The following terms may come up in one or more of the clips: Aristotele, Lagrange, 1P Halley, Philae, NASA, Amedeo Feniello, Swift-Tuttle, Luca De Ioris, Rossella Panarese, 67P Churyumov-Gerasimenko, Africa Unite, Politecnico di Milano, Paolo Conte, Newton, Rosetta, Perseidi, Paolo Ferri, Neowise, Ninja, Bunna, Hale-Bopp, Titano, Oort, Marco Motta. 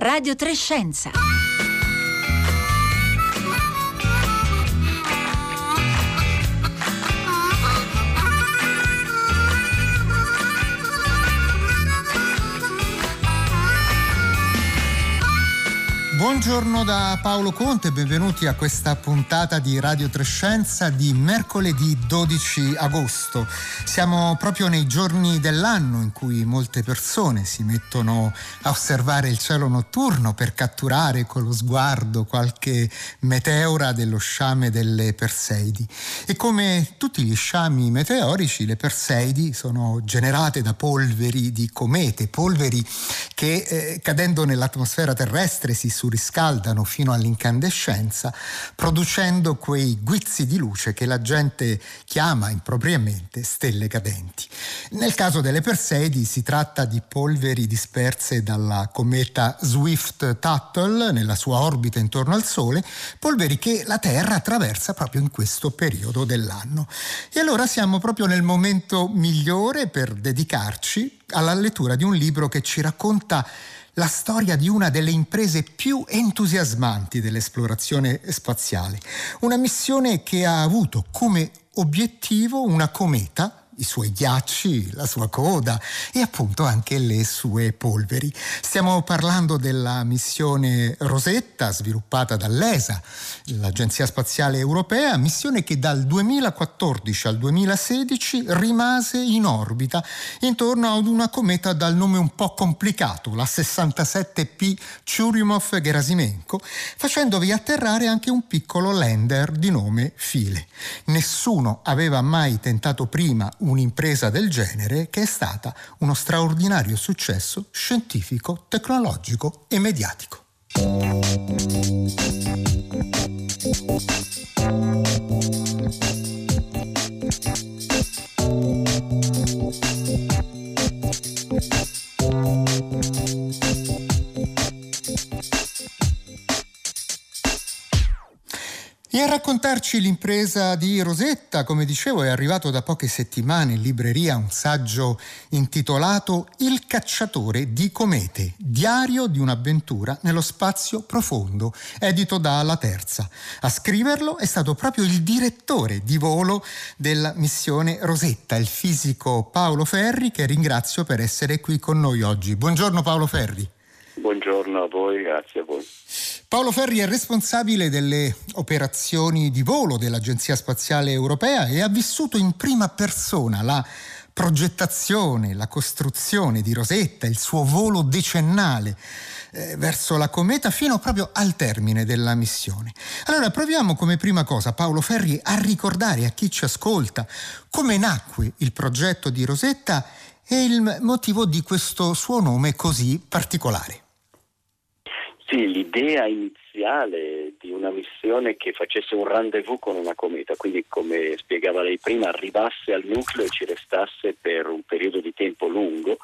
Radio 3 Scienza. Buongiorno da Paolo Conte, benvenuti a questa puntata di Radio 3 Scienza di mercoledì 12 agosto. Siamo proprio nei giorni dell'anno in cui molte persone si mettono a osservare il cielo notturno per catturare con lo sguardo qualche meteora dello sciame delle Perseidi. E come tutti gli sciami meteorici, le Perseidi sono generate da polveri di comete, polveri che cadendo nell'atmosfera terrestre si surriscaldano fino all'incandescenza, producendo quei guizzi di luce che la gente chiama impropriamente stelle cadenti. Nel caso delle Perseidi si tratta di polveri disperse dalla cometa Swift-Tuttle nella sua orbita intorno al Sole, polveri che la Terra attraversa proprio in questo periodo dell'anno. E allora siamo proprio nel momento migliore per dedicarci alla lettura di un libro che ci racconta la storia di una delle imprese più entusiasmanti dell'esplorazione spaziale. Una missione che ha avuto come obiettivo una cometa, i suoi ghiacci, la sua coda e appunto anche le sue polveri. Stiamo parlando della missione Rosetta, sviluppata dall'ESA, l'Agenzia Spaziale Europea, missione che dal 2014 al 2016 rimase in orbita intorno ad una cometa dal nome un po' complicato, la 67P Churyumov-Gerasimenko, facendovi atterrare anche un piccolo lander di nome Philae. Nessuno aveva mai tentato prima un'impresa del genere, che è stata uno straordinario successo scientifico, tecnologico e mediatico. E a raccontarci l'impresa di Rosetta, come dicevo, è arrivato da poche settimane in libreria un saggio intitolato Il cacciatore di comete, diario di un'avventura nello spazio profondo, edito da La Terza. A scriverlo è stato proprio il direttore di volo della missione Rosetta, il fisico Paolo Ferri, che ringrazio per essere qui con noi oggi. Buongiorno Paolo Ferri. Buongiorno a voi, grazie a voi. Paolo Ferri è responsabile delle operazioni di volo dell'Agenzia Spaziale Europea e ha vissuto in prima persona la progettazione, la costruzione di Rosetta, il suo volo decennale verso la cometa fino proprio al termine della missione. Allora proviamo come prima cosa, Paolo Ferri, a ricordare a chi ci ascolta come nacque il progetto di Rosetta e il motivo di questo suo nome così particolare. Sì, l'idea iniziale di una missione che facesse un rendezvous con una cometa, quindi come spiegava lei prima, arrivasse al nucleo e ci restasse per un periodo di tempo lungo,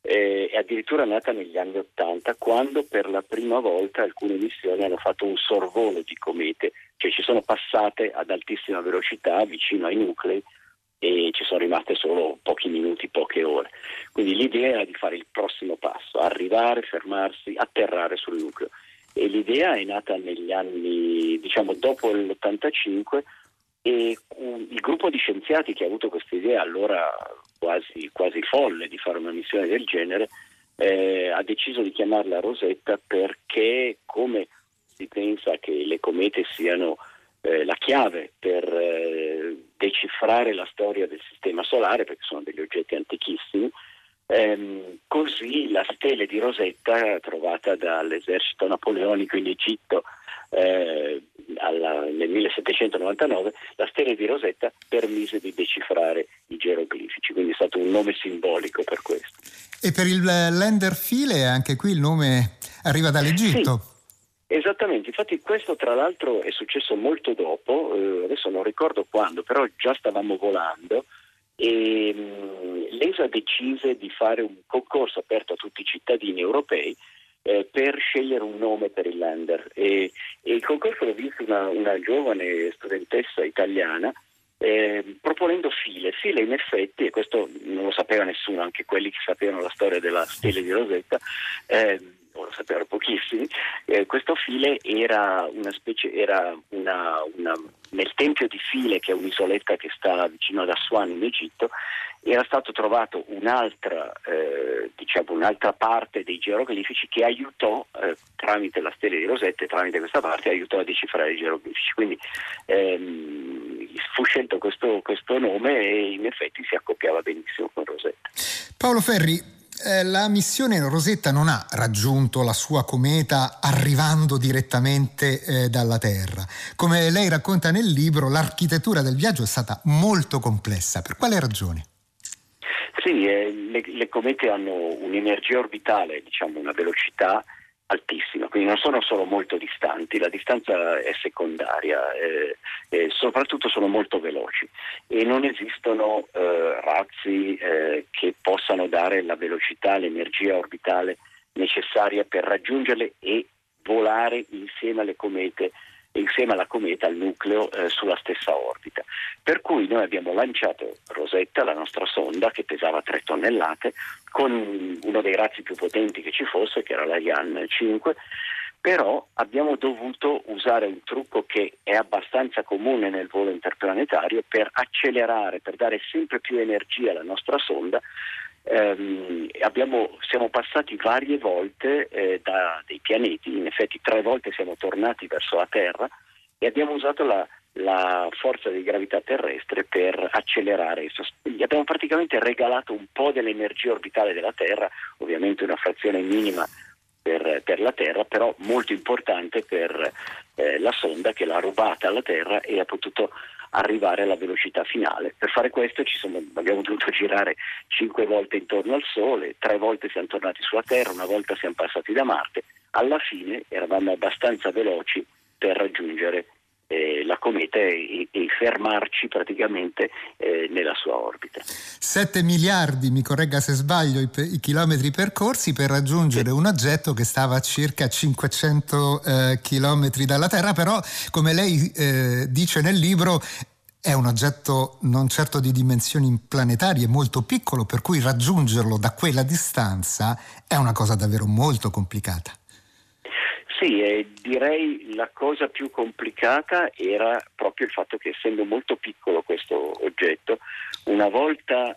è addirittura nata negli anni '80, quando per la prima volta alcune missioni hanno fatto un sorvolo di comete, cioè ci sono passate ad altissima velocità vicino ai nuclei e ci sono rimaste solo pochi minuti, poche ore. Quindi l'idea era di fare il prossimo passo, arrivare, fermarsi, atterrare sul nucleo. E l'idea è nata negli anni, dopo l'85, e il gruppo di scienziati che ha avuto questa idea allora quasi folle di fare una missione del genere ha deciso di chiamarla Rosetta perché, come si pensa che le comete siano la chiave per decifrare la storia del sistema solare, perché sono degli oggetti antichissimi, così la stele di Rosetta, trovata dall'esercito napoleonico in Egitto nel 1799, la stele di Rosetta permise di decifrare i geroglifici, quindi è stato un nome simbolico per questo. E per il lander Philae anche qui il nome arriva dall'Egitto? Sì. Esattamente, infatti questo tra l'altro è successo molto dopo, adesso non ricordo quando, però già stavamo volando e l'ESA decise di fare un concorso aperto a tutti i cittadini europei per scegliere un nome per il lander e il concorso lo vinse una giovane studentessa italiana proponendo Philae. Philae in effetti, e questo non lo sapeva nessuno, anche quelli che sapevano la storia della stella di Rosetta, lo sapevano pochissimi, questo Philae era una specie, nel tempio di Philae, che è un'isoletta che sta vicino ad Aswan in Egitto, era stato trovato un'altra parte dei geroglifici che aiutò, tramite la stella di Rosetta, tramite questa parte, aiutò a decifrare i geroglifici. Quindi fu scelto questo nome e in effetti si accoppiava benissimo con Rosetta. Paolo Ferri, la missione Rosetta non ha raggiunto la sua cometa arrivando direttamente dalla Terra. Come lei racconta nel libro, l'architettura del viaggio è stata molto complessa. Per quale ragione? Sì, le comete hanno un'energia orbitale, diciamo una velocità altissima, quindi non sono solo molto distanti, la distanza è secondaria, soprattutto sono molto veloci e non esistono razzi che possano dare la velocità, l'energia orbitale necessaria per raggiungerle e volare insieme alle comete, insieme alla cometa, al nucleo, sulla stessa orbita. Per cui noi abbiamo lanciato Rosetta, la nostra sonda, che pesava 3 tonnellate, con uno dei razzi più potenti che ci fosse, che era l'Ariane 5, però abbiamo dovuto usare un trucco che è abbastanza comune nel volo interplanetario per accelerare, per dare sempre più energia alla nostra sonda. Siamo passati varie volte da dei pianeti, in effetti 3 volte siamo tornati verso la Terra e abbiamo usato la forza di gravità terrestre per accelerare. Gli abbiamo praticamente regalato un po' dell'energia orbitale della Terra, ovviamente una frazione minima per la Terra, però molto importante per la sonda, che l'ha rubata alla Terra e ha potuto arrivare alla velocità finale. Per fare questo abbiamo dovuto girare 5 volte intorno al Sole, 3 volte siamo tornati sulla Terra, una volta siamo passati da Marte. Alla fine eravamo abbastanza veloci per raggiungere la cometa e fermarci praticamente nella sua orbita. 7 miliardi, mi corregga se sbaglio, i chilometri percorsi per raggiungere un oggetto che stava a circa 500 chilometri dalla Terra, però come lei dice nel libro è un oggetto non certo di dimensioni planetarie, molto piccolo, per cui raggiungerlo da quella distanza è una cosa davvero molto complicata. Sì, direi la cosa più complicata era proprio il fatto che, essendo molto piccolo questo oggetto, una volta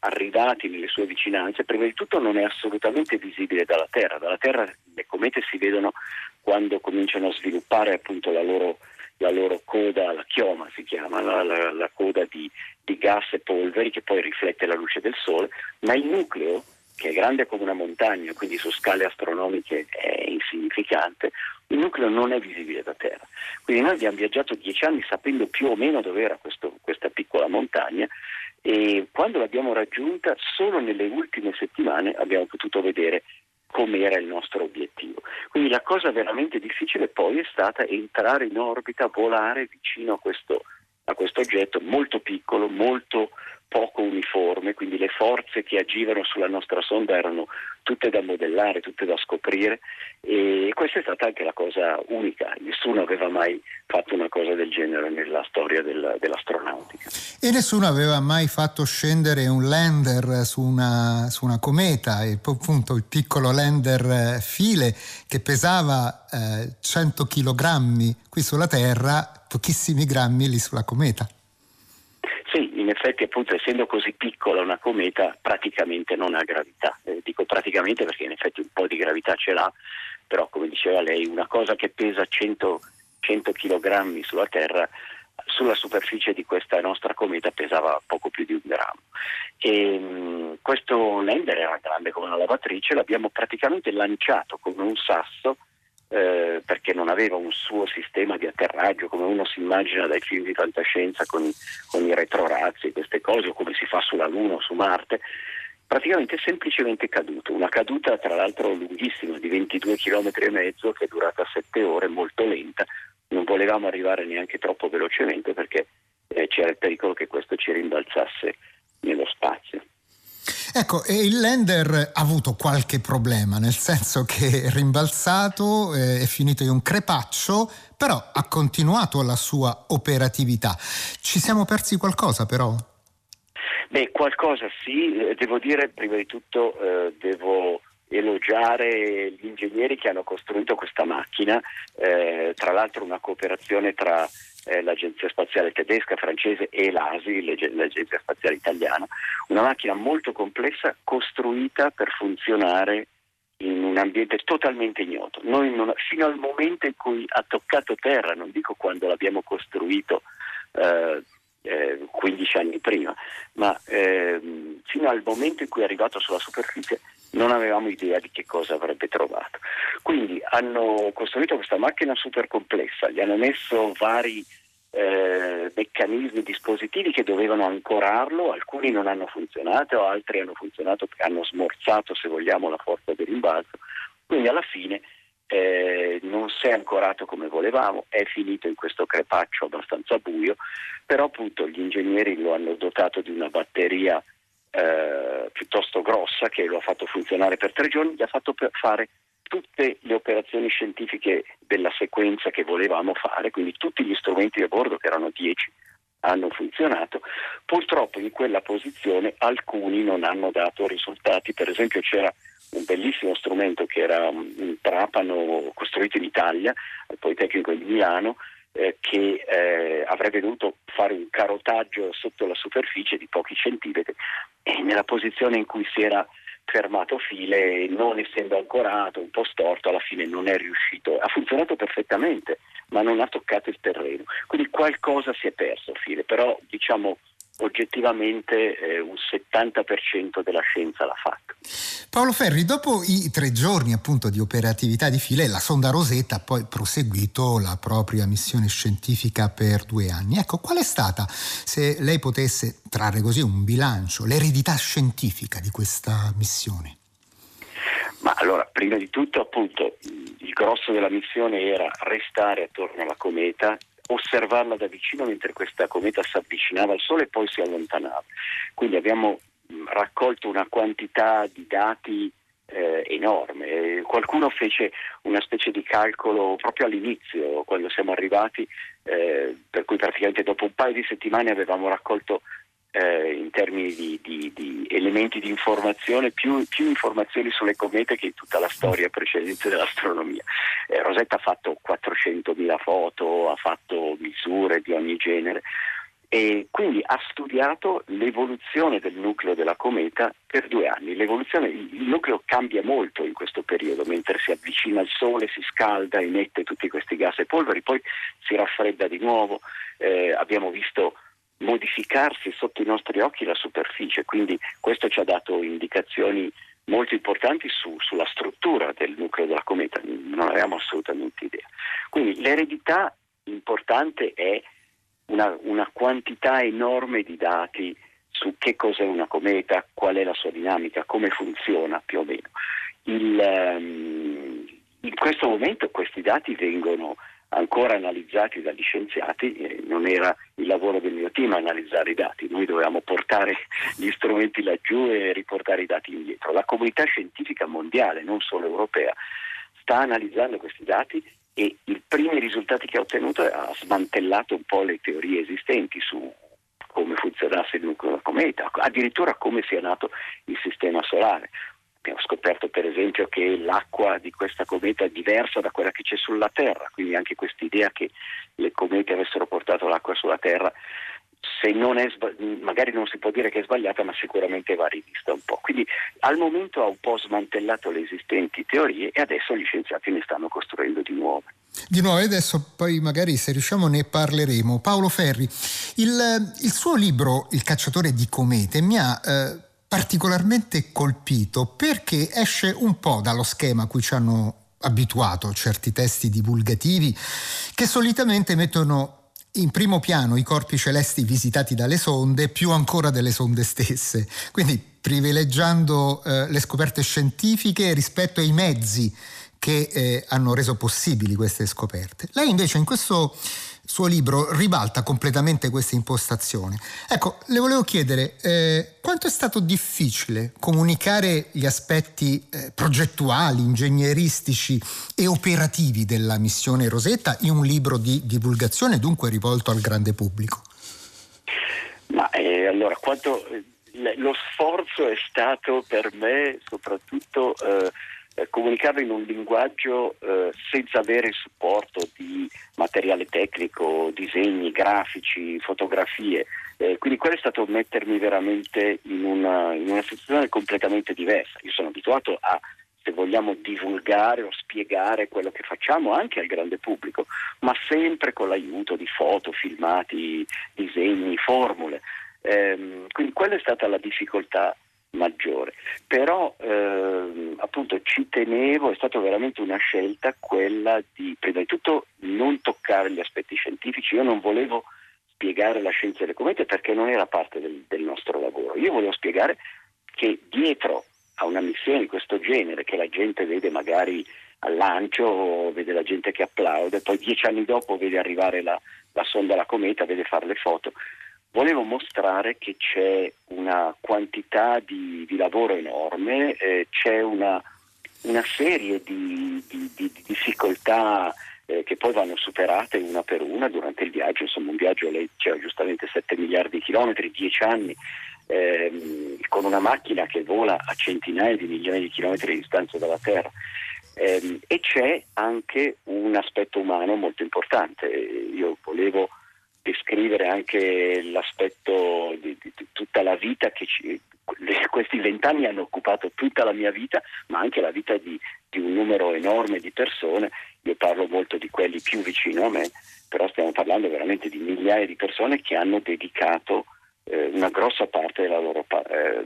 arrivati nelle sue vicinanze, prima di tutto non è assolutamente visibile dalla Terra. Dalla Terra le comete si vedono quando cominciano a sviluppare appunto la loro coda, la chioma si chiama, la coda di gas e polveri che poi riflette la luce del Sole, ma il nucleo, che è grande come una montagna, quindi su scale astronomiche è insignificante, il nucleo non è visibile da Terra. Quindi noi abbiamo viaggiato 10 anni sapendo più o meno dove era questa piccola montagna, e quando l'abbiamo raggiunta solo nelle ultime settimane abbiamo potuto vedere com'era il nostro obiettivo. Quindi la cosa veramente difficile poi è stata entrare in orbita, volare vicino a questo oggetto molto piccolo, molto poco uniforme, quindi le forze che agivano sulla nostra sonda erano tutte da modellare, tutte da scoprire, e questa è stata anche la cosa unica. Nessuno aveva mai fatto una cosa del genere nella storia dell'astronautica. E nessuno aveva mai fatto scendere un lander su una cometa, e poi appunto il piccolo lander Philae che pesava 100 kg qui sulla Terra, pochissimi grammi lì sulla cometa. Sì, in effetti appunto essendo così piccola una cometa praticamente non ha gravità, dico praticamente perché in effetti un po' di gravità ce l'ha, però come diceva lei una cosa che pesa 100 kg sulla Terra, sulla superficie di questa nostra cometa pesava poco più di 1 grammo. Questo lander era grande come una lavatrice, l'abbiamo praticamente lanciato come un sasso, perché non aveva un suo sistema di atterraggio come uno si immagina dai film di fantascienza con i retrorazzi e queste cose, o come si fa sulla Luna o su Marte. Praticamente è semplicemente caduto, una caduta tra l'altro lunghissima di 22,5 km che è durata 7 ore, molto lenta. Non volevamo arrivare neanche troppo velocemente perché c'era il pericolo che questo ci rimbalzasse nello spazio. Ecco, e il lander ha avuto qualche problema, nel senso che è rimbalzato, è finito in un crepaccio, però ha continuato la sua operatività. Ci siamo persi qualcosa però? Beh, qualcosa sì, devo dire prima di tutto devo elogiare gli ingegneri che hanno costruito questa macchina, tra l'altro una cooperazione tra l'Agenzia Spaziale Tedesca, francese e l'ASI, l'Agenzia Spaziale Italiana, una macchina molto complessa costruita per funzionare in un ambiente totalmente ignoto. Noi non, fino al momento in cui ha toccato terra, non dico quando l'abbiamo costruito 15 anni prima, ma fino al momento in cui è arrivato sulla superficie non avevamo idea di che cosa avrebbe trovato. Quindi hanno costruito questa macchina super complessa, gli hanno messo vari meccanismi, dispositivi che dovevano ancorarlo, alcuni non hanno funzionato, altri hanno funzionato, hanno smorzato, se vogliamo, la forza del rimbalzo, quindi alla fine non si è ancorato come volevamo, è finito in questo crepaccio abbastanza buio, però appunto gli ingegneri lo hanno dotato di una batteria piuttosto grossa che lo ha fatto funzionare per 3 giorni, gli ha fatto fare tutte le operazioni scientifiche della sequenza che volevamo fare, quindi tutti gli strumenti a bordo, che erano 10, hanno funzionato. Purtroppo in quella posizione alcuni non hanno dato risultati, per esempio c'era un bellissimo strumento che era un trapano costruito in Italia, al Politecnico di Milano, che avrebbe dovuto fare un carotaggio sotto la superficie di pochi centimetri, e nella posizione in cui si era fermato Philae, non essendo ancorato, un po' storto, alla fine non è riuscito, ha funzionato perfettamente ma non ha toccato il terreno, quindi qualcosa si è perso Philae, però diciamo oggettivamente un 70% della scienza l'ha fatto. Paolo Ferri, dopo i 3 giorni appunto di operatività di Philae, la sonda Rosetta ha poi proseguito la propria missione scientifica per 2 anni. Ecco, qual è stata, se lei potesse trarre così un bilancio, l'eredità scientifica di questa missione? Ma allora, prima di tutto appunto il grosso della missione era restare attorno alla cometa, osservarla da vicino mentre questa cometa si avvicinava al Sole e poi si allontanava. Quindi abbiamo raccolto una quantità di dati enorme. Qualcuno fece una specie di calcolo proprio all'inizio, quando siamo arrivati, per cui praticamente dopo un paio di settimane avevamo raccolto in termini di elementi di informazione, più informazioni sulle comete che in tutta la storia precedente dell'astronomia. Rosetta ha fatto 400.000 foto, ha fatto misure di ogni genere e quindi ha studiato l'evoluzione del nucleo della cometa per 2 anni. L'evoluzione, il nucleo cambia molto in questo periodo, mentre si avvicina al Sole, si scalda, emette tutti questi gas e polveri, poi si raffredda di nuovo. Abbiamo visto modificarsi sotto i nostri occhi la superficie, quindi questo ci ha dato indicazioni molto importanti sulla struttura del nucleo della cometa, non avevamo assolutamente idea. Quindi l'eredità importante è una quantità enorme di dati su che cos'è una cometa, qual è la sua dinamica, come funziona più o meno. In questo momento questi dati vengono ancora analizzati dagli scienziati, non era il lavoro del mio team analizzare i dati, noi dovevamo portare gli strumenti laggiù e riportare i dati indietro. La comunità scientifica mondiale, non solo europea, sta analizzando questi dati e i primi risultati che ha ottenuto ha smantellato un po' le teorie esistenti su come funzionasse il nucleo della cometa, addirittura come sia nato il sistema solare. Abbiamo scoperto per esempio che l'acqua di questa cometa è diversa da quella che c'è sulla Terra, quindi anche quest'idea che le comete avessero portato l'acqua sulla Terra, se non è magari non si può dire che è sbagliata, ma sicuramente va rivista un po'. Quindi al momento ha un po' smantellato le esistenti teorie e adesso gli scienziati ne stanno costruendo di nuove. Di nuovo, adesso poi magari se riusciamo ne parleremo. Paolo Ferri, il suo libro Il cacciatore di comete mi ha particolarmente colpito perché esce un po' dallo schema a cui ci hanno abituato certi testi divulgativi che solitamente mettono in primo piano i corpi celesti visitati dalle sonde più ancora delle sonde stesse, quindi privilegiando le scoperte scientifiche rispetto ai mezzi che hanno reso possibili queste scoperte. Lei invece in questo suo libro ribalta completamente questa impostazione. Ecco, le volevo chiedere quanto è stato difficile comunicare gli aspetti progettuali, ingegneristici e operativi della missione Rosetta in un libro di divulgazione, dunque rivolto al grande pubblico? Ma allora, quanto lo sforzo è stato per me soprattutto comunicare in un linguaggio senza avere il supporto di materiale tecnico, disegni, grafici, fotografie, quindi quello è stato mettermi veramente in una situazione completamente diversa. Io sono abituato a, se vogliamo, divulgare o spiegare quello che facciamo anche al grande pubblico, ma sempre con l'aiuto di foto, filmati, disegni, formule, quindi quella è stata la difficoltà maggiore, però appunto ci tenevo, è stata veramente una scelta quella di prima di tutto non toccare gli aspetti scientifici. Io non volevo spiegare la scienza delle comete perché non era parte del nostro lavoro. Io volevo spiegare che dietro a una missione di questo genere, che la gente vede magari al lancio o vede la gente che applaude, poi 10 anni dopo vede arrivare la sonda alla cometa, vede fare le foto, volevo mostrare che c'è una quantità di lavoro enorme, c'è una serie di difficoltà che poi vanno superate una per una durante il viaggio. Insomma, un viaggio, lei diceva giustamente, 7 miliardi di chilometri, 10 anni, con una macchina che vola a centinaia di milioni di chilometri di distanza dalla Terra, e c'è anche un aspetto umano molto importante. Io volevo descrivere anche l'aspetto di tutta la vita che questi 20 anni hanno occupato, tutta la mia vita, ma anche la vita di un numero enorme di persone. Io parlo molto di quelli più vicino a me, però stiamo parlando veramente di migliaia di persone che hanno dedicato una grossa parte della loro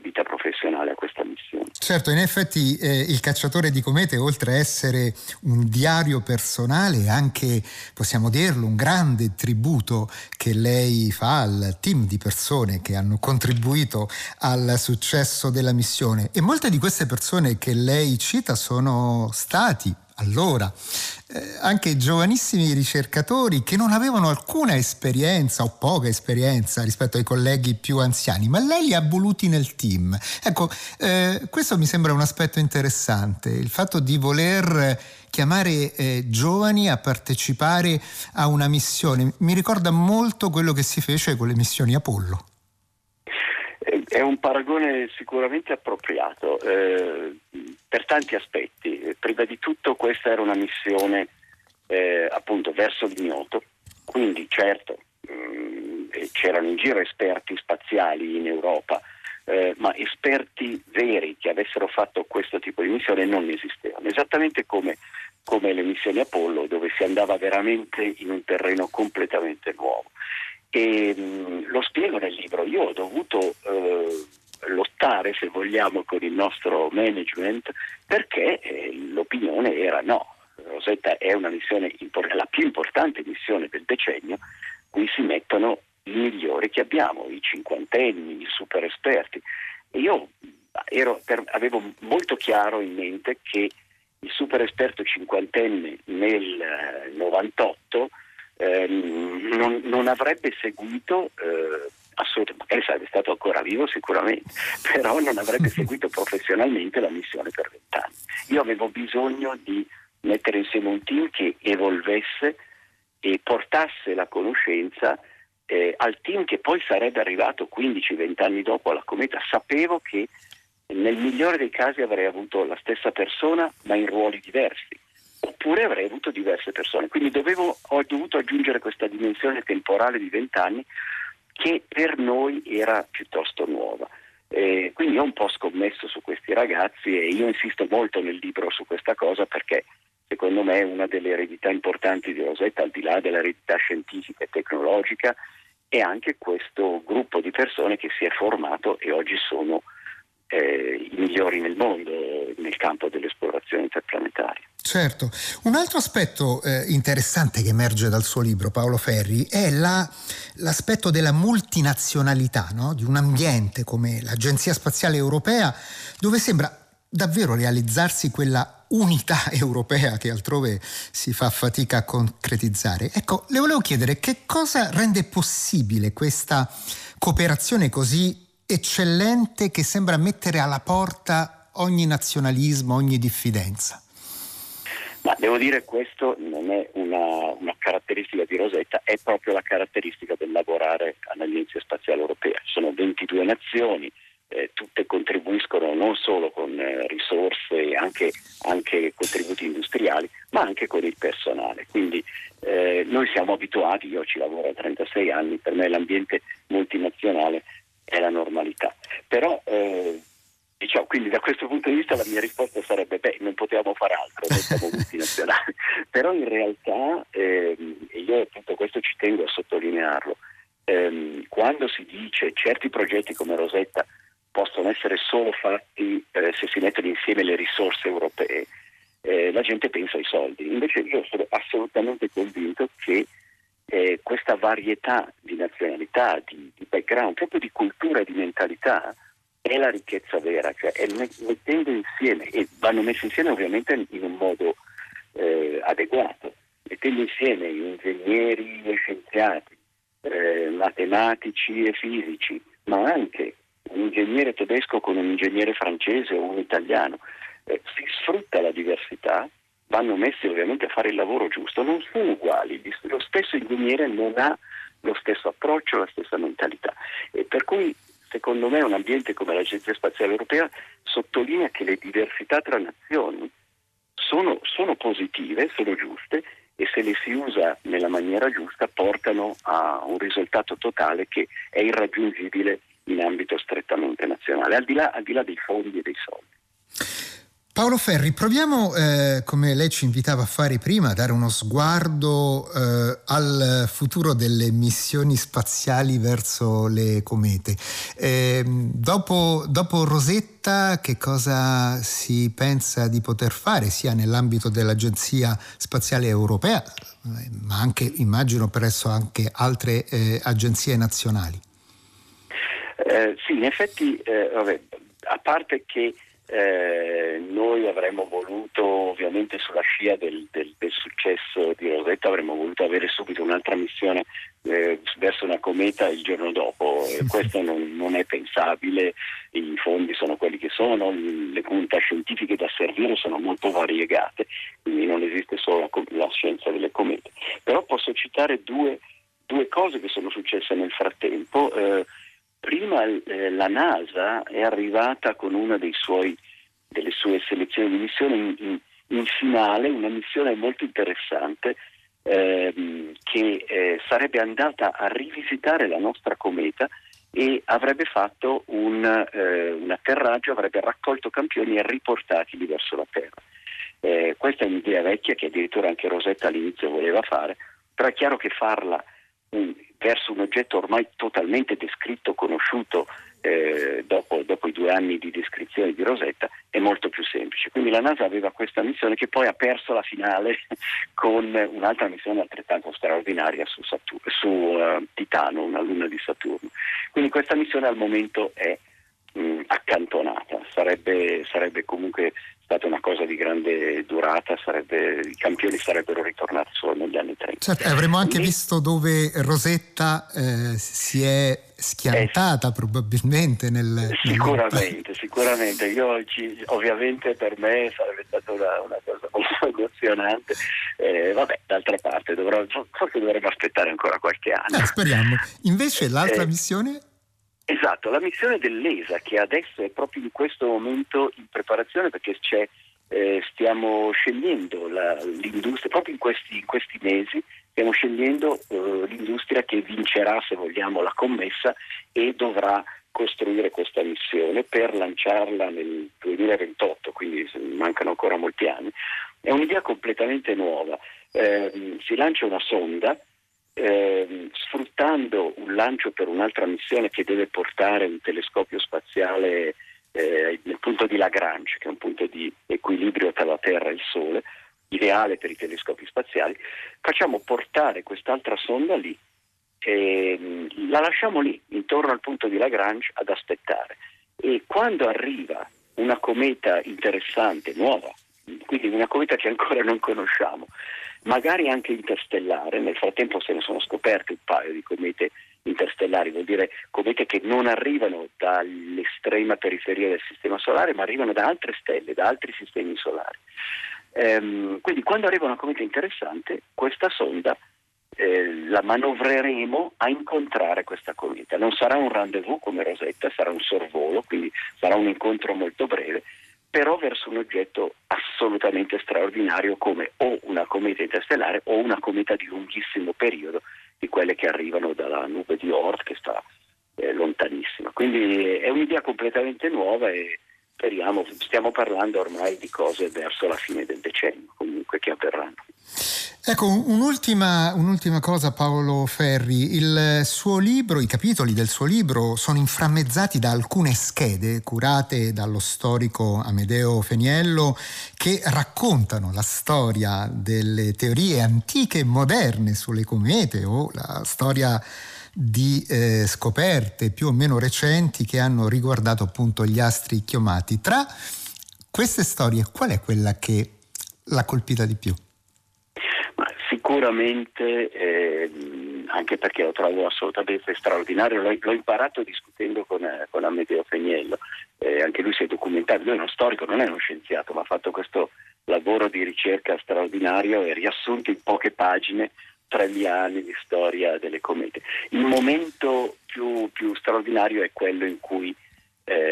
vita professionale a questa missione. Certo, in effetti il cacciatore di comete, oltre a essere un diario personale, è anche, possiamo dirlo, un grande tributo che lei fa al team di persone che hanno contribuito al successo della missione, e molte di queste persone che lei cita sono stati allora anche giovanissimi ricercatori che non avevano alcuna esperienza o poca esperienza rispetto ai colleghi più anziani, ma lei li ha voluti nel team. Ecco, questo mi sembra un aspetto interessante, il fatto di voler chiamare giovani a partecipare a una missione. Mi ricorda molto quello che si fece con le missioni Apollo. È un paragone sicuramente appropriato per tanti aspetti. Prima di tutto questa era una missione appunto verso l'ignoto, quindi certo c'erano in giro esperti spaziali in Europa, ma esperti veri che avessero fatto questo tipo di missione non esistevano, esattamente come le missioni Apollo, dove si andava veramente in un terreno completamente nuovo. E lo spiego nel libro. Io ho dovuto lottare, se vogliamo, con il nostro management, perché l'opinione era no, Rosetta è una missione la più importante missione del decennio, qui si mettono i migliori che abbiamo, i cinquantenni, i super esperti, e io avevo molto chiaro in mente che il super esperto cinquantenne nel 98 non avrebbe seguito assolutamente, magari sarebbe stato ancora vivo sicuramente, però non avrebbe seguito professionalmente la missione per 20 anni. Io avevo bisogno di mettere insieme un team che evolvesse e portasse la conoscenza al team che poi sarebbe arrivato 15-20 anni dopo alla cometa. Sapevo che nel migliore dei casi avrei avuto la stessa persona ma in ruoli diversi, oppure avrei avuto diverse persone, quindi ho dovuto aggiungere questa dimensione temporale di 20 anni che per noi era piuttosto nuova, quindi ho un po' scommesso su questi ragazzi, e io insisto molto nel libro su questa cosa perché secondo me è una delle eredità importanti di Rosetta, al di là dell'eredità scientifica e tecnologica, è anche questo gruppo di persone che si è formato e oggi sono i migliori nel mondo nel campo dell'esplorazione interplanetaria. Certo. Un altro aspetto interessante che emerge dal suo libro, Paolo Ferri, è l'aspetto della multinazionalità, no? Di un ambiente come l'Agenzia Spaziale Europea, dove sembra davvero realizzarsi quella unità europea che altrove si fa fatica a concretizzare. Ecco, le volevo chiedere che cosa rende possibile questa cooperazione così eccellente che sembra mettere alla porta ogni nazionalismo, ogni diffidenza. Ma devo dire, questo non è una caratteristica di Rosetta, è proprio la caratteristica del lavorare all'Agenzia Spaziale Europea. Sono 22 nazioni, tutte contribuiscono non solo con risorse, anche contributi industriali, ma anche con il personale. Quindi noi siamo abituati, io ci lavoro a 36 anni, per me l'ambiente multinazionale è la normalità. Però diciamo, quindi da questo punto di vista la mia risposta sarebbe: beh, non potevamo fare altro, noi siamo multinazionali. Però in realtà, e io appunto questo ci tengo a sottolinearlo, quando si dice certi progetti come Rosetta possono essere solo fatti se si mettono insieme le risorse europee, la gente pensa ai soldi. Invece io sono assolutamente convinto che questa varietà di nazionalità, di background, proprio di cultura e di mentalità, è la ricchezza vera, cioè è mettendo insieme, e vanno messi insieme ovviamente in un modo adeguato, mettendo insieme ingegneri e scienziati, matematici e fisici, ma anche un ingegnere tedesco con un ingegnere francese o un italiano. Si sfrutta la diversità, vanno messi ovviamente a fare il lavoro giusto, non sono uguali, lo stesso ingegnere non ha lo stesso approccio, la stessa mentalità, e per cui secondo me un ambiente come l'Agenzia Spaziale Europea sottolinea che le diversità tra nazioni sono positive, sono giuste, e se le si usa nella maniera giusta portano a un risultato totale che è irraggiungibile in ambito strettamente nazionale, al di là dei fondi e dei soldi. Paolo Ferri, proviamo, come lei ci invitava a fare prima, a dare uno sguardo al futuro delle missioni spaziali verso le comete. Dopo Rosetta, che cosa si pensa di poter fare sia nell'ambito dell'Agenzia Spaziale Europea, ma anche, immagino, presso anche altre agenzie nazionali? Sì, in effetti, a parte che noi avremmo voluto, ovviamente sulla scia del successo di Rosetta, avremmo voluto avere subito un'altra missione verso una cometa il giorno dopo. Questo non è pensabile, i fondi sono quelli che sono, le comunità scientifiche da servire sono molto variegate, quindi non esiste solo la scienza delle comete. Però posso citare due cose che sono successe nel frattempo. Prima la NASA è arrivata con una delle sue selezioni di missioni in finale, una missione molto interessante che sarebbe andata a rivisitare la nostra cometa e avrebbe fatto un atterraggio, avrebbe raccolto campioni e riportatili verso la Terra. Questa è un'idea vecchia che addirittura anche Rosetta all'inizio voleva fare, però è chiaro che farla verso un oggetto ormai totalmente descritto, conosciuto dopo i 2 anni di descrizione di Rosetta, è molto più semplice. Quindi la NASA aveva questa missione, che poi ha perso la finale con un'altra missione altrettanto straordinaria su Titano, una luna di Saturno. Quindi questa missione al momento è accantonata, sarebbe comunque stata una cosa di grande durata, i campioni sarebbero ritornati solo negli anni 30. Certo, avremmo anche visto dove Rosetta si è schiantata probabilmente Sicuramente. Ovviamente per me sarebbe stata una cosa molto emozionante. D'altra parte forse dovremmo aspettare ancora qualche anno. Speriamo. Invece l'altra missione... Esatto, la missione dell'ESA, che adesso è proprio in questo momento in preparazione, perché stiamo scegliendo l'industria, proprio in questi mesi stiamo scegliendo l'industria che vincerà, se vogliamo, la commessa e dovrà costruire questa missione per lanciarla nel 2028, quindi mancano ancora molti anni. È un'idea completamente nuova, si lancia una sonda sfruttando un lancio per un'altra missione che deve portare un telescopio spaziale nel punto di Lagrange, che è un punto di equilibrio tra la Terra e il Sole, ideale per i telescopi spaziali. Facciamo portare quest'altra sonda lì e la lasciamo lì, intorno al punto di Lagrange, ad aspettare. E quando arriva una cometa interessante, nuova, quindi una cometa che ancora non conosciamo, magari anche interstellare, nel frattempo se ne sono scoperte un paio di comete interstellari, vuol dire comete che non arrivano dall'estrema periferia del sistema solare, ma arrivano da altre stelle, da altri sistemi solari. Quindi quando arriva una cometa interessante, questa sonda la manovreremo a incontrare questa cometa. Non sarà un rendezvous come Rosetta, sarà un sorvolo, quindi sarà un incontro molto breve, però verso un oggetto assolutamente straordinario come o una cometa interstellare o una cometa di lunghissimo periodo, di quelle che arrivano dalla nube di Oort, che sta lontanissima. Quindi è un'idea completamente nuova e speriamo, stiamo parlando ormai di cose verso la fine del decennio, comunque, che avverranno. Ecco, un'ultima cosa, Paolo Ferri. Il suo libro, i capitoli del suo libro sono inframmezzati da alcune schede curate dallo storico Amedeo Feniello che raccontano la storia delle teorie antiche e moderne sulle comete o la storia di scoperte più o meno recenti che hanno riguardato appunto gli astri chiomati. Tra queste storie, qual è quella che l'ha colpita di più? Sicuramente, anche perché lo trovo assolutamente straordinario, l'ho imparato discutendo con Amedeo Feniello, anche lui si è documentato, lui è uno storico, non è uno scienziato, ma ha fatto questo lavoro di ricerca straordinario e riassunto in poche pagine 3.000 anni di storia delle comete. Il momento più straordinario è quello in cui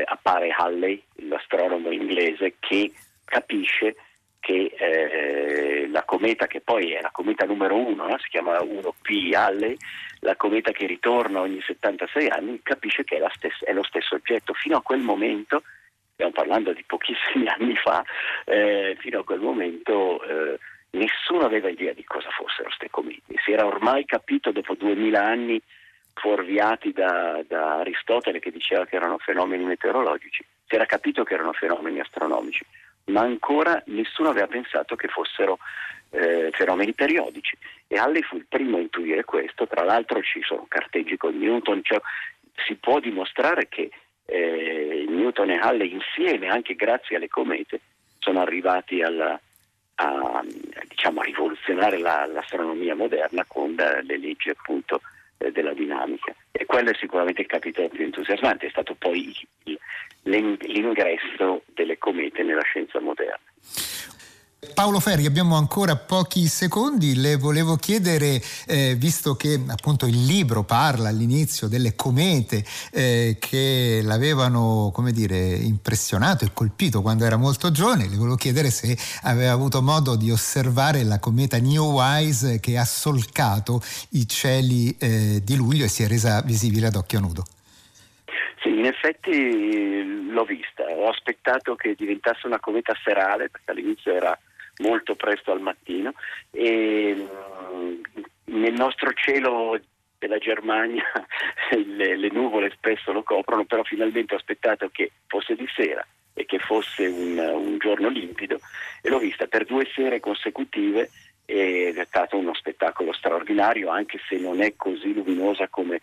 appare Halley, l'astronomo inglese, che capisce che la cometa, che poi è la cometa numero 1, no? Si chiama 1P Halley, la cometa che ritorna ogni 76 anni, capisce che è lo stesso oggetto. Fino a quel momento, stiamo parlando di pochissimi anni fa, fino a quel momento nessuno aveva idea di cosa fossero queste comete. Si era ormai capito dopo 2000 anni fuorviati da Aristotele, che diceva che erano fenomeni meteorologici, si era capito che erano fenomeni astronomici, ma ancora nessuno aveva pensato che fossero fenomeni periodici, e Halley fu il primo a intuire questo. Tra l'altro ci sono carteggi con Newton, cioè si può dimostrare che Newton e Halley insieme, anche grazie alle comete, sono arrivati a rivoluzionare l'astronomia moderna con le leggi appunto della dinamica, e quello è sicuramente il capitolo più entusiasmante. È stato poi l'ingresso delle comete nella scienza moderna. Paolo Ferri, abbiamo ancora pochi secondi, le volevo chiedere, visto che appunto il libro parla all'inizio delle comete che l'avevano, come dire, impressionato e colpito quando era molto giovane, le volevo chiedere se aveva avuto modo di osservare la cometa Neowise che ha solcato i cieli di luglio e si è resa visibile ad occhio nudo. Sì, in effetti l'ho vista, ho aspettato che diventasse una cometa serale, perché all'inizio era molto presto al mattino, e nel nostro cielo della Germania le nuvole spesso lo coprono, però finalmente ho aspettato che fosse di sera e che fosse un giorno limpido, e l'ho vista per 2 sere consecutive ed è stato uno spettacolo straordinario, anche se non è così luminosa come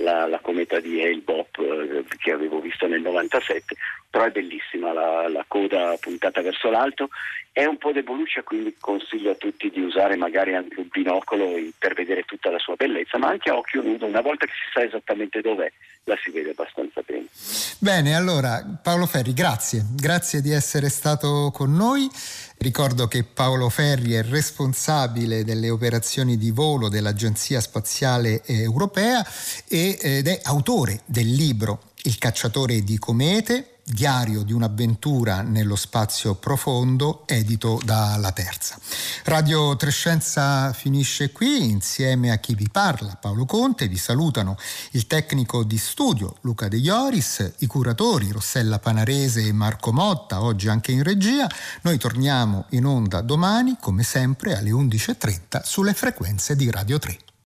la cometa di Hale-Bopp che avevo visto nel 97, però è bellissima, la coda puntata verso l'alto, è un po' deboluccia, quindi consiglio a tutti di usare magari anche un binocolo per vedere tutta la sua bellezza, ma anche a occhio nudo, una volta che si sa esattamente dov'è, la si vede abbastanza bene. Bene, allora Paolo Ferri, grazie di essere stato con noi. Ricordo che Paolo Ferri è responsabile delle operazioni di volo dell'Agenzia Spaziale Europea ed è autore del libro Il cacciatore di comete, diario di un'avventura nello spazio profondo, edito dalla Terza. Radio Trescenza finisce qui, insieme a chi vi parla Paolo Conte vi salutano il tecnico di studio Luca De Ioris, i curatori Rossella Panarese e Marco Motta, oggi anche in regia. Noi torniamo in onda domani come sempre alle 11:30 sulle frequenze di Radio 3.